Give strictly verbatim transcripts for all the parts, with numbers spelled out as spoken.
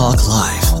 Talk Live.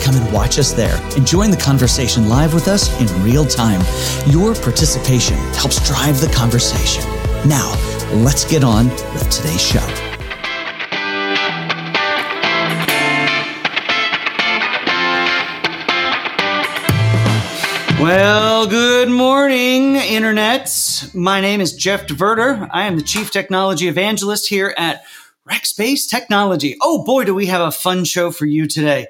come and watch us there and join the conversation live with us in real time. Your participation helps drive the conversation. Now, let's get on with today's show. Well, good morning, internets. My name is Jeff DeVerter. I am the Chief Technology Evangelist here at Rackspace Technology. Oh boy, do we have a fun show for you today.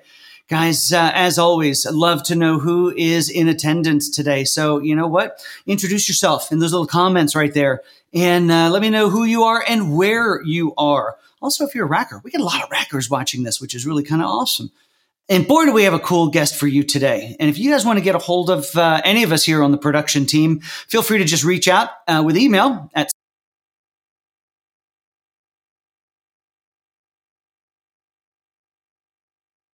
Guys, uh, as always, I'd love to know who is in attendance today. So you know what? Introduce yourself in those little comments right there. And uh, let me know who you are and where you are. Also, if you're a racker, we get a lot of rackers watching this, which is really kind of awesome. And boy, do we have a cool guest for you today. And if you guys want to get a hold of uh, any of us here on the production team, feel free to just reach out uh, with email at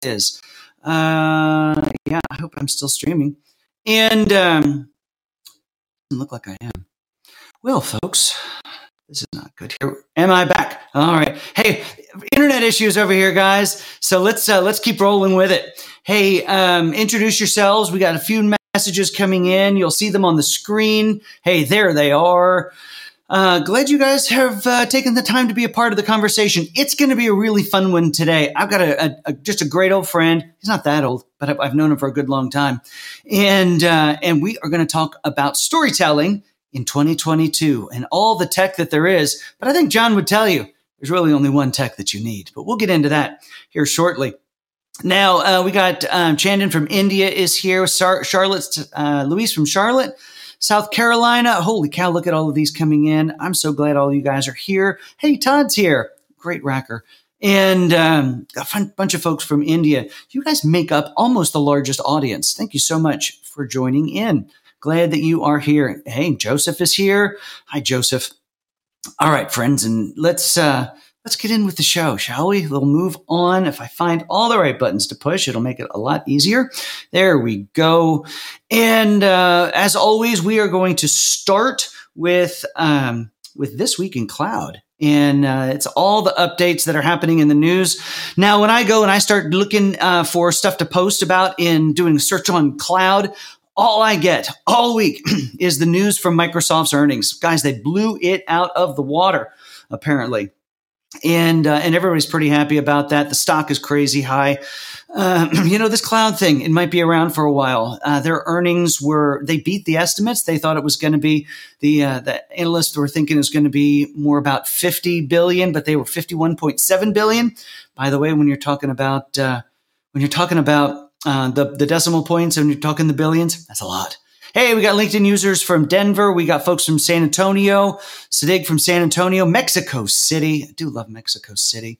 is. Uh, yeah, I hope I'm still streaming. And um, doesn't look like I am. Well, folks, this is not good here. Am I back? All right. Hey, internet issues over here, guys. So let's uh, let's keep rolling with it. Hey, um, introduce yourselves. We got a few messages coming in. You'll see them on the screen. Hey, there they are. Uh, glad you guys have uh, taken the time to be a part of the conversation. It's going to be a really fun one today. I've got a, a, a just a great old friend. He's not that old, but I've known him for a good long time. And uh, and we are going to talk about storytelling in twenty twenty-two and all the tech that there is. But I think John would tell you there's really only one tech that you need. But we'll get into that here shortly. Now, uh, we got um, Chandan from India is here. Sar- Charlotte's uh, Luis from Charlotte, South Carolina. Holy cow, look at all of these coming in. I'm so glad all you guys are here. Hey, Todd's here. Great racker. And um, a fun bunch of folks from India. You guys make up almost the largest audience. Thank you so much for joining in. Glad that you are here. Hey, Joseph is here. Hi, Joseph. All right, friends, and let's uh, let's get in with the show, shall we? We'll move on. If I find all the right buttons to push, it'll make it a lot easier. There we go. And uh, as always, we are going to start with um, with This Week in Cloud. And uh, it's all the updates that are happening in the news. Now, when I go and I start looking uh, for stuff to post about in doing a search on cloud, all I get all week is the news from Microsoft's earnings. Guys, they blew it out of the water, apparently. And uh, and everybody's pretty happy about that. The stock is crazy high. Uh, you know, this cloud thing, it might be around for a while. Uh, their earnings were, they beat the estimates. They thought it was going to be, the uh, the analysts were thinking it was going to be more about fifty billion, but they were fifty-one point seven billion. By the way, when you're talking about, uh, when you're talking about uh, the, the decimal points and you're talking the billions, that's a lot. Hey, we got LinkedIn users from Denver. We got folks from San Antonio, Sadiq from San Antonio, Mexico City. I do love Mexico City.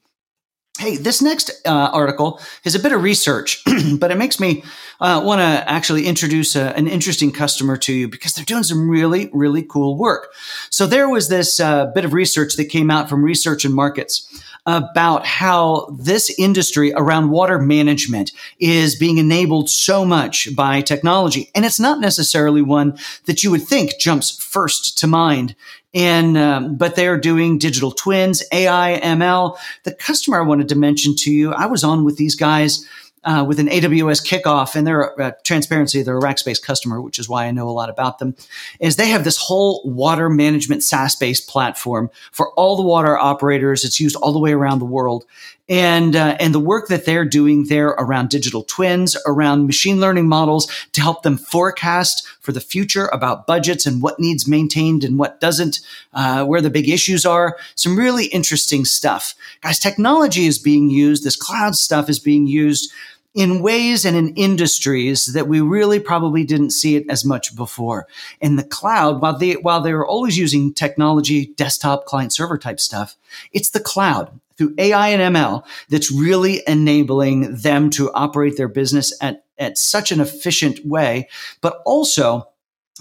Hey, this next uh, article is a bit of research, but it makes me uh, want to actually introduce a, an interesting customer to you because they're doing some really, really cool work. So there was this uh, bit of research that came out from Research and Markets about how this industry around water management is being enabled so much by technology. And it's not necessarily one that you would think jumps first to mind. And, um, but they're doing digital twins, A I, M L. The customer I wanted to mention to you, I was on with these guys, uh, with an A W S kickoff, and their uh, transparency, they're a Rackspace customer, which is why I know a lot about them, is they have this whole water management SaaS-based platform for all the water operators. It's used all the way around the world. And, uh, and the work that they're doing there around digital twins, around machine learning models to help them forecast for the future about budgets and what needs maintained and what doesn't, uh, where the big issues are. Some really interesting stuff. Guys, technology is being used. This cloud stuff is being used in ways and in industries that we really probably didn't see it as much before. And the cloud, while they, while they were always using technology, desktop, client server type stuff, it's the cloud. through A I and M L that's really enabling them to operate their business at, at such an efficient way, but also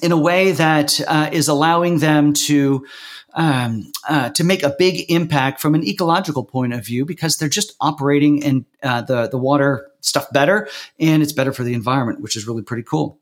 in a way that uh, is allowing them to um, uh, to make a big impact from an ecological point of view, because they're just operating in uh, the, the water stuff better, and it's better for the environment, which is really pretty cool.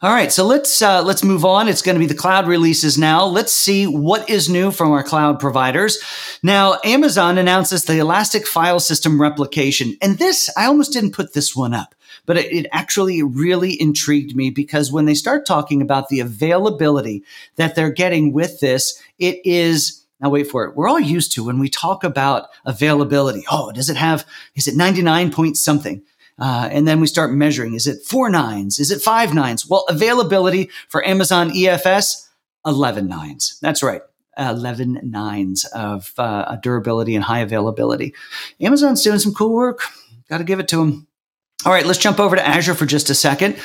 All right, so let's uh, let's move on. It's going to be the cloud releases now. Let's see what is new from our cloud providers. Now, Amazon announces the Elastic File System Replication. And this, I almost didn't put this one up, but it, it actually really intrigued me, because when they start talking about the availability that they're getting with this, it is... Now, wait for it. We're all used to when we talk about availability. Oh, does it have, is it ninety-nine point something? Uh, and then we start measuring. Is it four nines? Is it five nines? Well, availability for Amazon E F S, eleven nines. That's right. eleven nines of uh, durability and high availability. Amazon's doing some cool work. Got to give it to them. All right, let's jump over to Azure for just a second.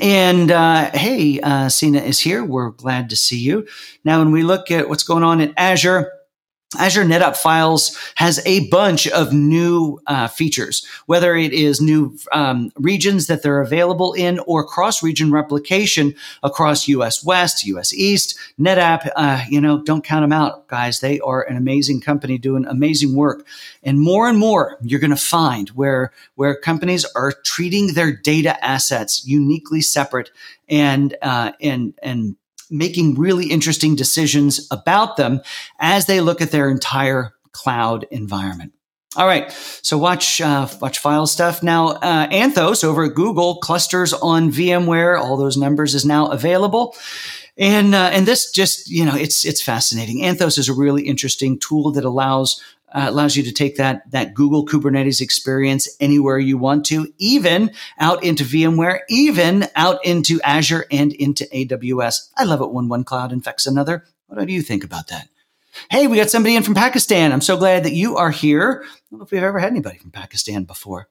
and uh, hey, uh, Sina is here. We're glad to see you. Now, when we look at what's going on at Azure, Azure NetApp Files has a bunch of new uh, features, whether it is new um, regions that they're available in, or cross-region replication across U S West, U S East. NetApp, uh, you know, don't count them out, guys. They are an amazing company doing amazing work. And more and more, you're going to find where, where companies are treating their data assets uniquely separate and, uh, and, and, making really interesting decisions about them as they look at their entire cloud environment. All right, so watch uh, watch file stuff. Now, uh, Anthos over at Google clusters on VMware, all those numbers is now available. And uh, and this just, you know, it's it's fascinating. Anthos is a really interesting tool that allows Uh, allows you to take that, that Google Kubernetes experience anywhere you want to, even out into VMware, even out into Azure and into A W S. I love it when one cloud infects another. What do you think about that? Hey, we got somebody in from Pakistan. I'm so glad that you are here. I don't know if we've ever had anybody from Pakistan before.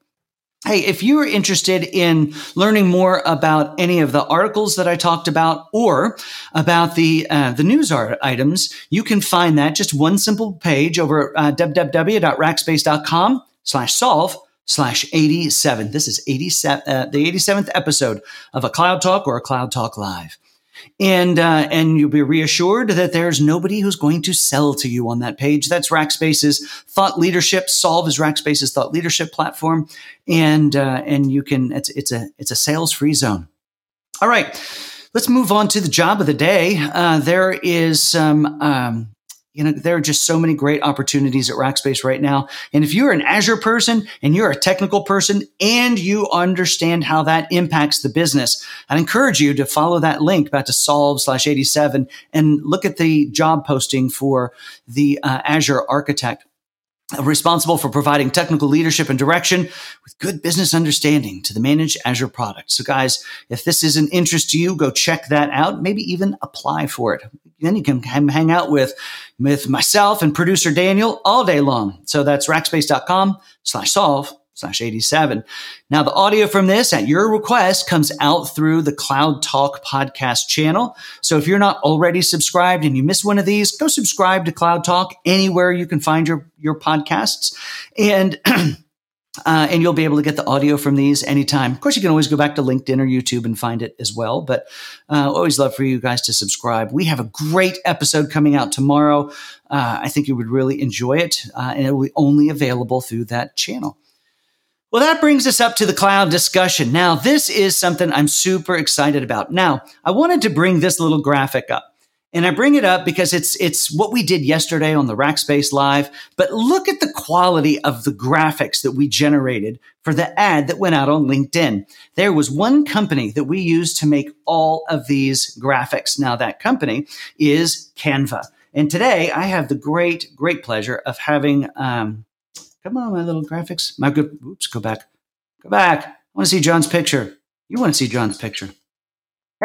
Hey, if you are interested in learning more about any of the articles that I talked about, or about the uh, the news art items, you can find that just one simple page over at uh, www.rackspace.com slash solve slash 87. This is eighty-seven, uh, the eighty-seventh episode of a Cloud Talk or a Cloud Talk Live. And uh, and you'll be reassured that there's nobody who's going to sell to you on that page. That's Rackspace's thought leadership. Solve is Rackspace's thought leadership platform, and uh, and you can it's it's a it's a sales free zone. All right, let's move on to the job of the day. Uh, there is some. Um, um, You know, there are just so many great opportunities at Rackspace right now. And if you're an Azure person and you're a technical person and you understand how that impacts the business, I'd encourage you to follow that link back to solve slash 87 and look at the job posting for the uh, Azure architect responsible for providing technical leadership and direction with good business understanding to the managed Azure product. So guys, if this is an interest to you, go check that out. Maybe even apply for it. Then you can hang out with, with myself and producer Daniel all day long. So that's rackspace.com slash solve slash 87. Now, the audio from this at your request comes out through the Cloud Talk podcast channel. So if you're not already subscribed and you miss one of these, go subscribe to Cloud Talk anywhere you can find your, your podcasts. And Uh, and you'll be able to get the audio from these anytime. Of course, you can always go back to LinkedIn or YouTube and find it as well. But uh, always love for you guys to subscribe. We have a great episode coming out tomorrow. Uh, I think you would really enjoy it. Uh, and it will be only available through that channel. Well, that brings us up to the cloud discussion. Now, this is something I'm super excited about. Now, I wanted to bring this little graphic up. And I bring it up because it's it's what we did yesterday on the Rackspace Live. But look at the quality of the graphics that we generated for the ad that went out on LinkedIn. There was one company that we used to make all of these graphics. Now, that company is Canva. And today, I have the great, great pleasure of having... Um, come on, my little graphics. My good... Oops, go back. Go back. I want to see John's picture. You want to see John's picture.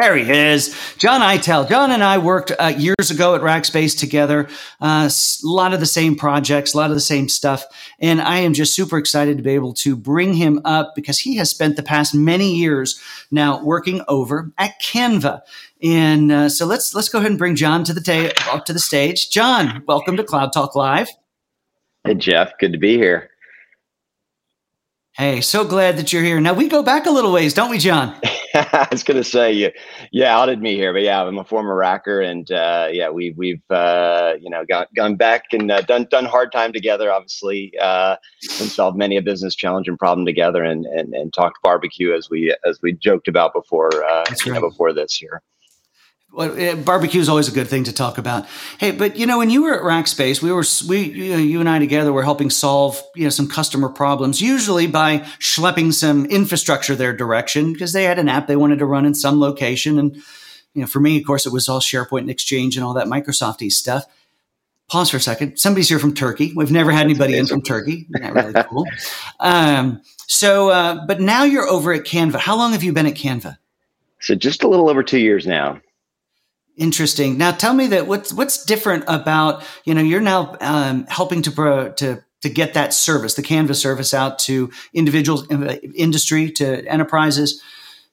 There he is, John Aitel. John and I worked uh, years ago at Rackspace together, uh, a lot of the same projects, a lot of the same stuff. And I am just super excited to be able to bring him up because he has spent the past many years now working over at Canva. And uh, so let's let's go ahead and bring John to the ta- up to the stage. John, welcome to Cloud Talk Live. Hey, Jeff, good to be here. Hey, so glad that you're here. Now, we go back a little ways, don't we, John? I was going to say, you, yeah, outed me here, but yeah, I'm a former racker, and uh, yeah, we, we've uh, you know got, gone back and uh, done done hard time together, obviously, uh, and solved many a business challenge and problem together, and and and talked barbecue as we as we joked about before uh, That's right. you know, before this year. Well, barbecue is always a good thing to talk about. Hey, but you know, when you were at Rackspace, we were we you, know, you and I together were helping solve you know some customer problems, usually by schlepping some infrastructure their direction because they had an app they wanted to run in some location. And you know, for me, of course, it was all SharePoint and Exchange and all that Microsoft-y stuff. Pause for a second. Somebody's here from Turkey. We've never had anybody in from Turkey. Isn't that really cool? Um, so, uh, but now you're over at Canva. How long have you been at Canva? So just a little over two years now. Interesting. Now, tell me that what's what's different about you know you're now um, helping to pro, to to get that service, the Canva service, out to individuals, industry, to enterprises.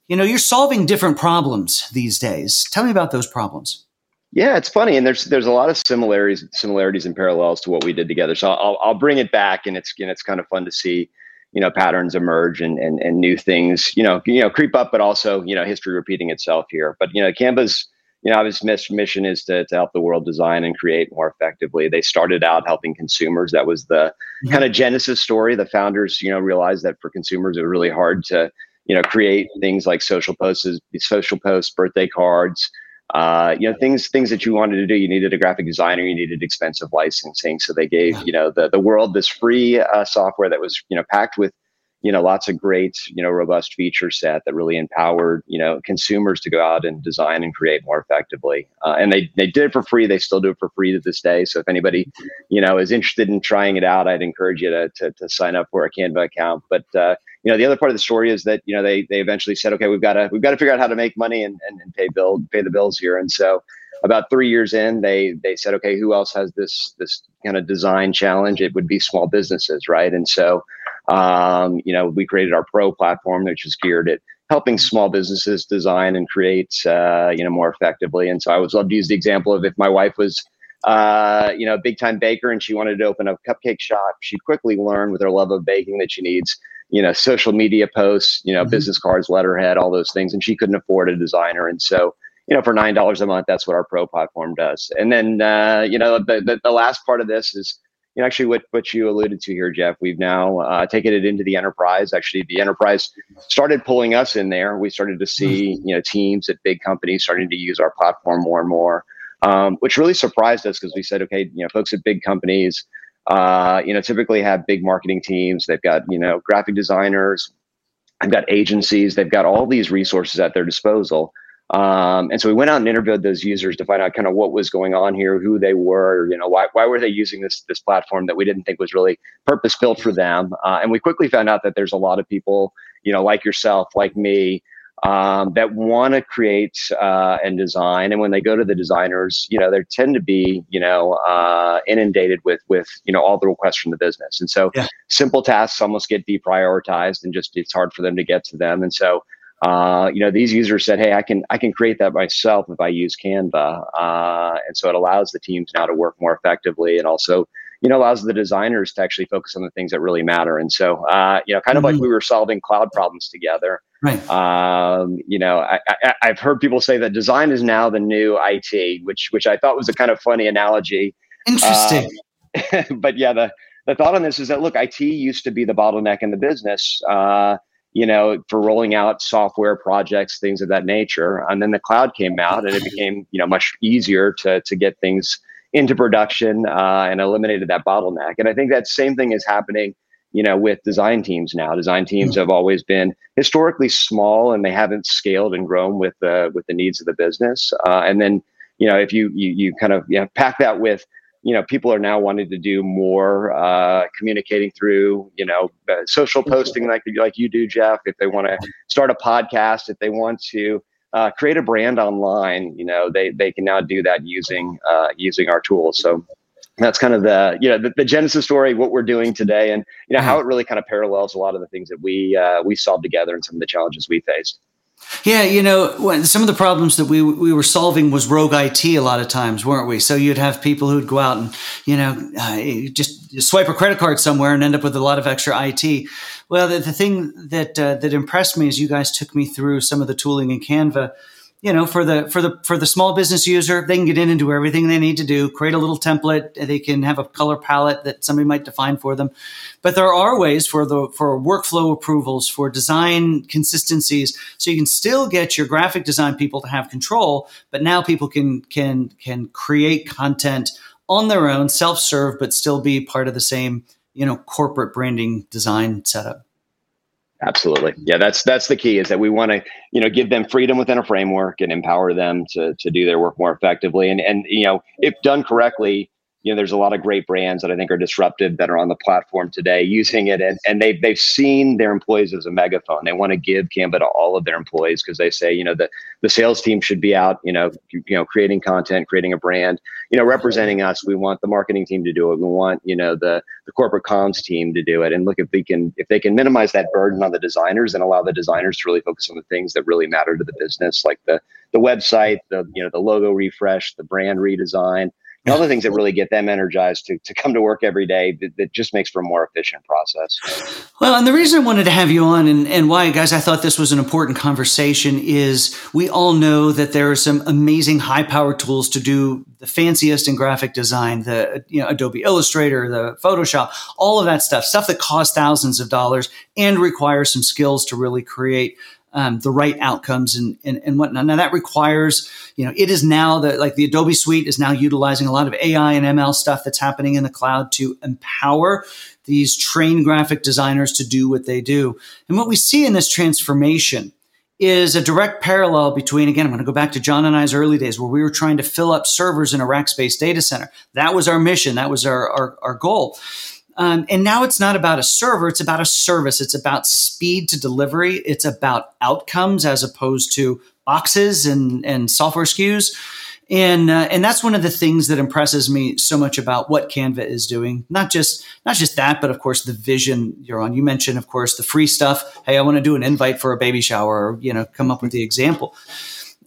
You know, you're solving different problems these days. Tell me about those problems. Yeah, it's funny, and there's there's a lot of similarities similarities and parallels to what we did together. So I'll I'll bring it back, and it's and it's kind of fun to see you know patterns emerge and and and new things you know you know creep up, but also you know history repeating itself here. But you know Canva's You know, obviously, mission is to, to help the world design and create more effectively. They started out helping consumers. That was the yeah. kind of genesis story. The founders, you know, realized that for consumers, it was really hard to, you know, create things like social posts, social posts, birthday cards, uh, you know, things things that you wanted to do. You needed a graphic designer. You needed expensive licensing. So they gave, yeah. you know, the, the world this free uh, software that was, you know, packed with, you know, lots of great, you know, robust feature set that really empowered, you know, consumers to go out and design and create more effectively. Uh, and they they did it for free. They still do it for free to this day. So if anybody, you know, is interested in trying it out, I'd encourage you to to, to sign up for a Canva account. But uh, you know, the other part of the story is that you know they they eventually said, okay, we've got to we've got to figure out how to make money and and, and pay bill pay the bills here. And so about three years in, they they said, okay, who else has this this kind of design challenge? It would be small businesses, right? And so. Um, you know, we created our Pro platform, which is geared at helping small businesses design and create, uh, you know, more effectively. And so I always love to use the example of if my wife was, uh, you know, a big time baker and she wanted to open a cupcake shop, she quickly learned with her love of baking that she needs, you know, social media posts, you know, mm-hmm. business cards, letterhead, all those things. And she couldn't afford a designer. And so, you know, for nine dollars a month, that's what our Pro platform does. And then, uh, you know, the, the, the last part of this is, you know, actually, what, what you alluded to here, Jeff, we've now uh, taken it into the enterprise. Actually, the enterprise started pulling us in there. We started to see, you know, teams at big companies starting to use our platform more and more, um, which really surprised us because we said, okay, you know, folks at big companies, uh, you know, typically have big marketing teams. They've got, you know, graphic designers. They've got agencies. They've got all these resources at their disposal. Um, and so we went out and interviewed those users to find out kind of what was going on here, who they were, you know, why why were they using this this platform that we didn't think was really purpose built for them. Uh, and we quickly found out that there's a lot of people, you know, like yourself, like me, um, that want to create uh, and design. And when they go to the designers, you know, they tend to be, you know, uh, inundated with with you know all the requests from the business. And so yeah. simple tasks almost get deprioritized, and just it's hard for them to get to them. And so. Uh, you know, these users said, hey, I can I can create that myself if I use Canva. Uh, and so it allows the teams now to work more effectively, and also, you know, allows the designers to actually focus on the things that really matter. And so, uh, you know, kind of mm-hmm. like we were solving cloud problems together. Right. Um, you know, I, I, I've heard people say that design is now the new I T, which which I thought was a kind of funny analogy. Interesting. Um, but yeah, the, the thought on this is that, look, I T used to be the bottleneck in the business. Uh you know, for rolling out software projects, things of that nature. And then the cloud came out and it became, you know, much easier to to get things into production uh, and eliminated that bottleneck. And I think that same thing is happening, you know, with design teams now. Design teams have always been historically small, and they haven't scaled and grown with the, uh, with the needs of the business. Uh, and then, you know, if you, you, you kind of you know, pack that with, you know, people are now wanting to do more uh, communicating through, you know, uh, social posting like like you do, Jeff. If they want to start a podcast, if they want to uh, create a brand online, you know, they they can now do that using uh, using our tools. So that's kind of the you know the, the genesis story, what we're doing today, and you know how it really kind of parallels a lot of the things that we uh, we solved together and some of the challenges we faced. Yeah, you know, when some of the problems that we we were solving was rogue I T a lot of times, weren't we? So you'd have people who'd go out and, you know, uh, just swipe a credit card somewhere and end up with a lot of extra I T. Well, the, the thing that uh, that impressed me is you guys took me through some of the tooling in Canva. You know, for the for the for the small business user, they can get in and do everything they need to do, create a little template, they can have a color palette that somebody might define for them. But there are ways for the for workflow approvals, for design consistencies, so you can still get your graphic design people to have control, but now people can can can create content on their own, self-serve, but still be part of the same, you know, corporate branding design setup. Absolutely. Yeah, that's that's the key, is that we want to, you know, give them freedom within a framework and empower them to to do their work more effectively. And, and you know, if done correctly, you know, there's a lot of great brands that I think are disruptive that are on the platform today using it. And, and they've, they've seen their employees as a megaphone. They want to give Canva to all of their employees because they say, you know, the, the sales team should be out, you know, you know, creating content, creating a brand, you know, representing us. We want the marketing team to do it. We want, you know, the, the corporate comms team to do it. And look, if we can, if they can minimize that burden on the designers and allow the designers to really focus on the things that really matter to the business, like the, the website, the, you know, the logo refresh, the brand redesign, and all the things that really get them energized to, to come to work every day, that, that just makes for a more efficient process. Well, and the reason I wanted to have you on, and, and why, guys, I thought this was an important conversation, is we all know that there are some amazing high-powered tools to do the fanciest in graphic design, the you know Adobe Illustrator, the Photoshop, all of that stuff, stuff that costs thousands of dollars and requires some skills to really create Um, the right outcomes and, and, and whatnot. Now that requires, you know, it is now that like the Adobe suite is now utilizing a lot of A I and M L stuff that's happening in the cloud to empower these trained graphic designers to do what they do. And what we see in this transformation is a direct parallel between, again, I'm going to go back to John and I's early days where we were trying to fill up servers in a Rackspace data center. That was our mission. That was our, our, our goal. Um, and now it's not about a server, it's about a service. It's about speed to delivery. It's about outcomes as opposed to boxes and, and software S K Us. And uh, and that's one of the things that impresses me so much about what Canva is doing. Not just not just that, but of course the vision you're on. You mentioned, of course, the free stuff. Hey, I want to do an invite for a baby shower, or, you know, come up with the example.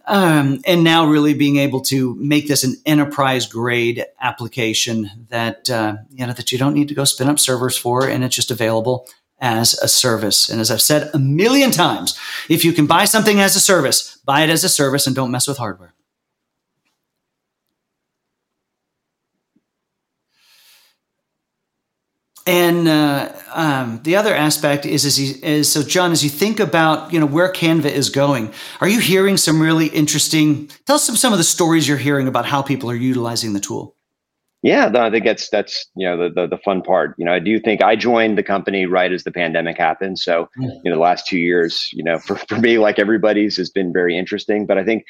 Um, and now really being able to make this an enterprise-grade application that uh, you know that you don't need to go spin up servers for, and it's just available as a service. And as I've said a million times, if you can buy something as a service, buy it as a service and don't mess with hardware. And uh, um, the other aspect is, is, he, is, so John, as you think about, you know, where Canva is going, are you hearing some really interesting, tell us some, some of the stories you're hearing about how people are utilizing the tool. Yeah, no, I think that's, that's, you know, the, the, the fun part. You know, I do think I joined the company right as the pandemic happened. So, mm-hmm. you know, the last two years, you know, for, for me, like everybody's, has been very interesting. But I think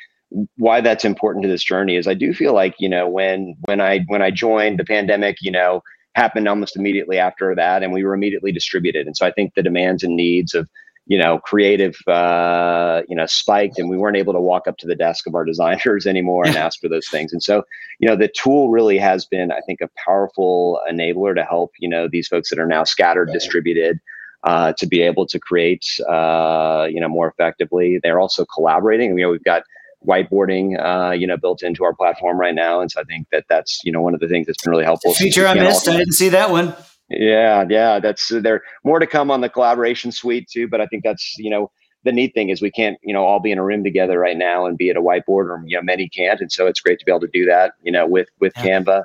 why that's important to this journey is I do feel like, you know, when, when I, when I joined the pandemic, you know, happened almost immediately after that, and we were immediately distributed. And so I think the demands and needs of, you know, creative, uh, you know, spiked, and we weren't able to walk up to the desk of our designers anymore and ask for those things. And so, you know, the tool really has been, I think, a powerful enabler to help, you know, these folks that are now scattered, right. distributed, uh, to be able to create, uh, you know, more effectively. They're also collaborating. You know, we've got whiteboarding, uh, you know, built into our platform right now. And so I think that that's, you know, one of the things that's been really helpful. Feature I missed. I didn't see that one. Yeah. Yeah. That's uh, there more to come on the collaboration suite too. But I think that's, you know, the neat thing is we can't, you know, all be in a room together right now and be at a whiteboard room. You know, many can't. And so it's great to be able to do that, you know, with, with yeah. Canva.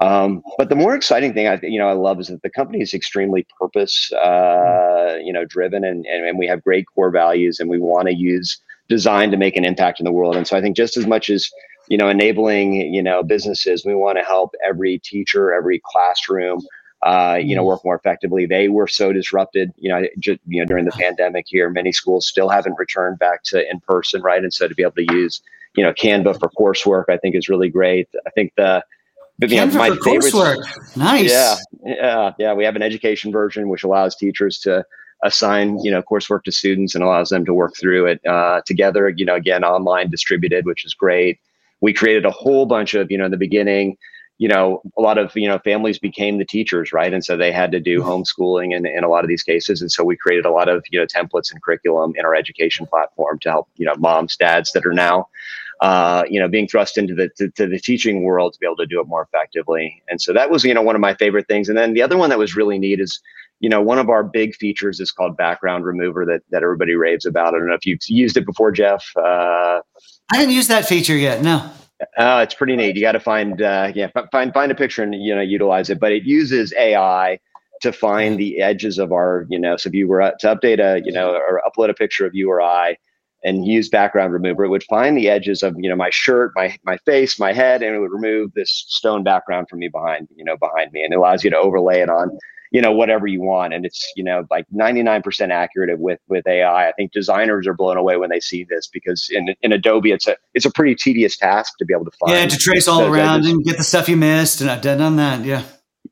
Um, but the more exciting thing I, you know, I love is that the company is extremely purpose, uh, you know, driven, and, and, and we have great core values, and we want to use design to make an impact in the world. And so I think just as much as, you know, enabling, you know, businesses, we want to help every teacher, every classroom, uh, you know, work more effectively. They were so disrupted, you know, just, you know, during the pandemic here, many schools still haven't returned back to in person. Right. And so to be able to use, you know, Canva for coursework, I think is really great. I think the, You know, my favorite coursework. Nice. Yeah, yeah, yeah. We have an education version which allows teachers to assign, you know, coursework to students and allows them to work through it uh, together. You know, again, online distributed, which is great. We created a whole bunch of, you know, in the beginning, you know, a lot of, you know, families became the teachers, right? And so they had to do homeschooling in, in a lot of these cases. And so we created a lot of, you know, templates and curriculum in our education platform to help, you know, moms, dads that are now, uh, you know, being thrust into the, to, to the teaching world to be able to do it more effectively. And so that was, you know, one of my favorite things. And then the other one that was really neat is, you know, one of our big features is called Background Remover that, that everybody raves about. I don't know if you've used it before, Jeff. Uh, I haven't used that feature yet, no. Uh, it's pretty neat. You got to find, uh, yeah, find, find a picture and, you know, utilize it, but it uses A I to find the edges of our, you know, so if you were to update a, you know, or upload a picture of you or I and use Background Remover, it would find the edges of, you know, my shirt, my, my face, my head, and it would remove this stone background from me behind, you know, behind me, and it allows you to overlay it on, you know, whatever you want. And it's, you know, like ninety-nine percent accurate with, with A I. I think designers are blown away when they see this, because in, in Adobe, it's a, it's a pretty tedious task to be able to find. Yeah, to trace all around edges and get the stuff you missed. And I've done on that. Yeah.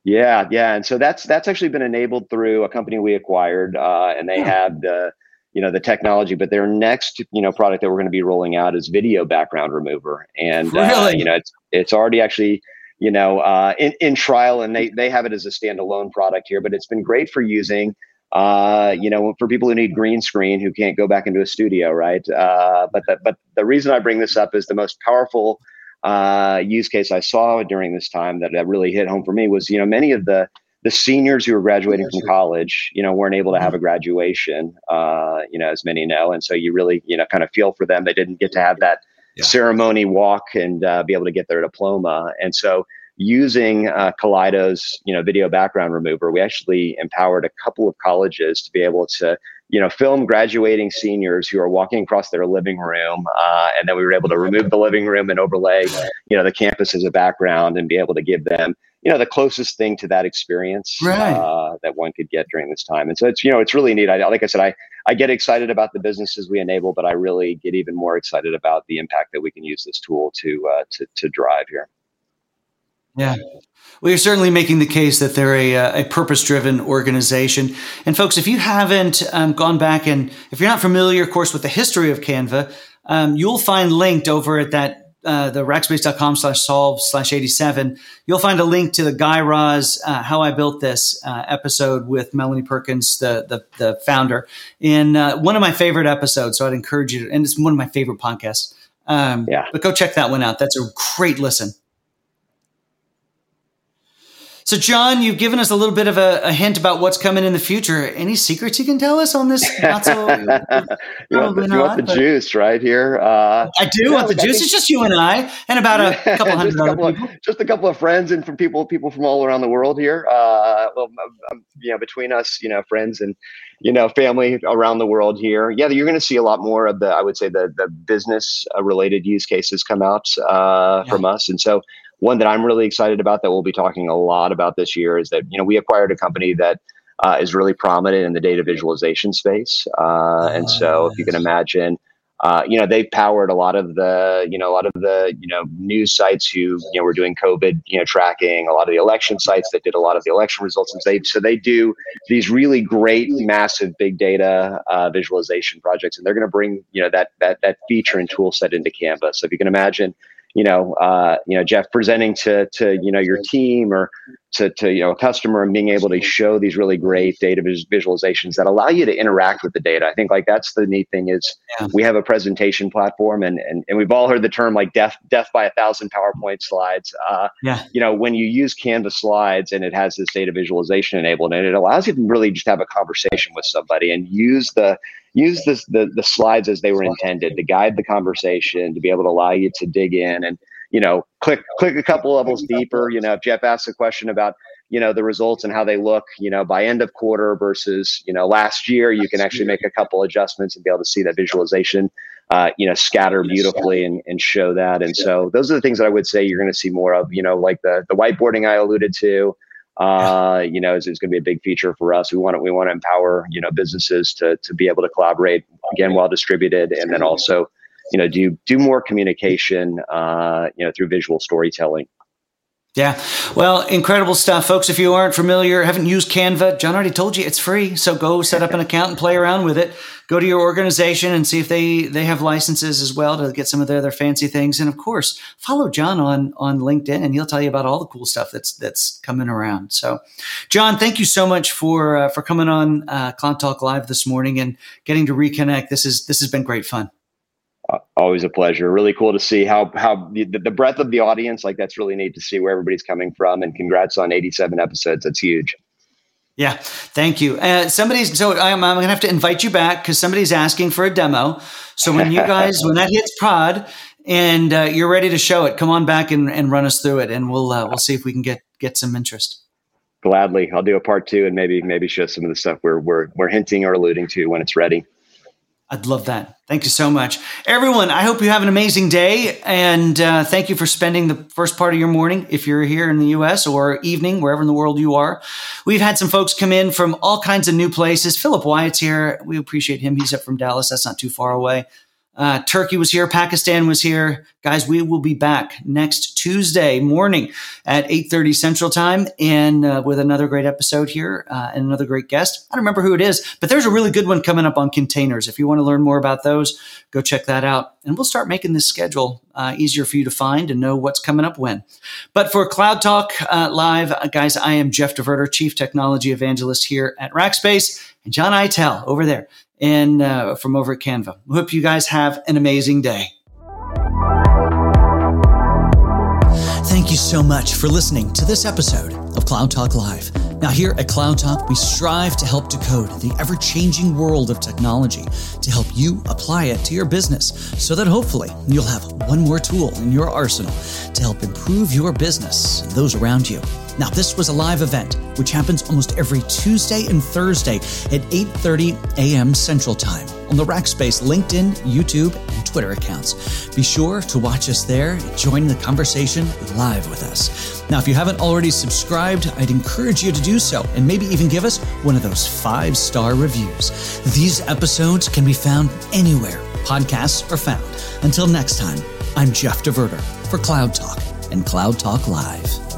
Yeah. Yeah. And so that's, that's actually been enabled through a company we acquired, uh, and they yeah. have the, you know, the technology, but their next, you know, product that we're going to be rolling out is Video Background Remover. And, really? uh, you know, it's, it's already actually, you know, uh, in, in trial, and they, they have it as a standalone product here, but it's been great for using, uh, you know, for people who need green screen, who can't go back into a studio, right? Uh, but, the, but the reason I bring this up is the most powerful uh, use case I saw during this time that, that really hit home for me was, you know, many of the, the seniors who were graduating from college, you know, weren't able to have a graduation, uh, you know, as many know. And so you really, you know, kind of feel for them. They didn't get to have that Yeah. ceremony walk and uh, be able to get their diploma. And so using uh, Kaleido's, you know, Video Background Remover, we actually empowered a couple of colleges to be able to, you know, film graduating seniors who are walking across their living room. Uh, and then we were able to remove the living room and overlay, you know, the campus as a background and be able to give them, you know, the closest thing to that experience right. uh, that one could get during this time. And so it's, you know, it's really neat. I, like I said, I, I get excited about the businesses we enable, but I really get even more excited about the impact that we can use this tool to, uh, to, to drive here. Yeah. Well, you're certainly making the case that they're a, a purpose-driven organization. And folks, if you haven't um, gone back and if you're not familiar, of course, with the history of Canva, um, you'll find linked over at that Uh, the rackspace.com slash solve slash 87, you'll find a link to the Guy Raz, uh, How I Built This uh, episode with Melanie Perkins, the the, the founder, in uh, one of my favorite episodes. So I'd encourage you to, and it's one of my favorite podcasts. Um, yeah. But go check that one out. That's a great listen. So John, you've given us a little bit of a, a hint about what's coming in the future. Any secrets you can tell us on this? Not so, you want the, not, you want the juice right here. Uh, I do yeah, want the like juice. Think, it's just you and I and about a yeah, couple hundred just a couple other people. Of, just a couple of friends and from people, people from all around the world here. Uh, well, you know, between us, you know, friends and, you know, family around the world here. Yeah, you're going to see a lot more of the, I would say the, the business related use cases come out uh, yeah. from us. And so, one that I'm really excited about that we'll be talking a lot about this year is that, you know, we acquired a company that uh, is really prominent in the data visualization space. Uh, and so if you can imagine, uh, you know, they powered a lot of the, you know, a lot of the, you know, news sites who, you know, were doing COVID, you know, tracking, a lot of the election sites that did a lot of the election results. And they, so they do these really great, massive big data uh, visualization projects, and they're going to bring, you know, that, that, that feature and tool set into Canva. So if you can imagine, you know, uh, you know, Jeff presenting to, to, you know, your team or to, to, you know, a customer and being able to show these really great data visualizations that allow you to interact with the data. I think like that's the neat thing is yeah. we have a presentation platform and, and, and we've all heard the term like death, death by a thousand PowerPoint slides. Uh, yeah. You know, when you use Canva slides and it has this data visualization enabled and it allows you to really just have a conversation with somebody and use the, use this, the, the slides as they were intended to guide the conversation, to be able to allow you to dig in and, you know, click, click a couple levels deeper. You know, if Jeff asks a question about, you know, the results and how they look, you know, by end of quarter versus, you know, last year, you can actually make a couple adjustments and be able to see that visualization, uh, you know, scatter beautifully and, and show that. And so those are the things that I would say you're going to see more of, you know, like the, the whiteboarding I alluded to. Uh, you know, it's, it's going to be a big feature for us. We want to, we want to empower, you know, businesses to, to be able to collaborate again, while distributed, and then also, you know, do, do more communication, uh, you know, through visual storytelling. Yeah. Well, incredible stuff. Folks, if you aren't familiar, haven't used Canva, John already told you it's free. So go set up an account and play around with it. Go to your organization and see if they, they have licenses as well to get some of their, their fancy things. And of course, follow John on, on LinkedIn and he'll tell you about all the cool stuff that's that's coming around. So John, thank you so much for uh, for coming on uh, Cloud Talk Live this morning and getting to reconnect. This is this has been great fun. Always a pleasure. Really cool to see how how the, the breadth of the audience, like that's really neat to see where everybody's coming from. And congrats on eighty-seven episodes. That's huge. Yeah, thank you. Uh, somebody's so I'm, I'm going to have to invite you back because somebody's asking for a demo. So when you guys, when that hits prod and uh, you're ready to show it, come on back and, and run us through it, and we'll uh, we'll see if we can get get some interest. Gladly, I'll do a part two and maybe maybe show some of the stuff we're we're we're hinting or alluding to when it's ready. I'd love that. Thank you so much. Everyone, I hope you have an amazing day. And uh, thank you for spending the first part of your morning, if you're here in the U S or evening, wherever in the world you are. We've had some folks come in from all kinds of new places. Philip Wyatt's here. We appreciate him. He's up from Dallas. That's not too far away. Uh, Turkey was here. Pakistan was here. Guys, we will be back next Tuesday morning at eight thirty Central Time and uh, with another great episode here uh, and another great guest. I don't remember who it is, but there's a really good one coming up on containers. If you want to learn more about those, go check that out. And we'll start making this schedule uh, easier for you to find and know what's coming up when. But for Cloud Talk uh, Live, uh, guys, I am Jeff DeVerter, Chief Technology Evangelist here at Rackspace, and John Aitel over there. And uh, from over at Canva. We hope you guys have an amazing day. Thank you so much for listening to this episode of Cloud Talk Live. Now here at Cloud Talk, we strive to help decode the ever-changing world of technology to help you apply it to your business so that hopefully you'll have one more tool in your arsenal to help improve your business and those around you. Now, this was a live event, which happens almost every Tuesday and Thursday at eight thirty a.m. Central Time on the Rackspace LinkedIn, YouTube, and Twitter accounts. Be sure to watch us there and join the conversation live with us. Now, if you haven't already subscribed, I'd encourage you to do so and maybe even give us one of those five-star reviews. These episodes can be found anywhere podcasts are found. Until next time, I'm Jeff DeVerter for Cloud Talk and Cloud Talk Live.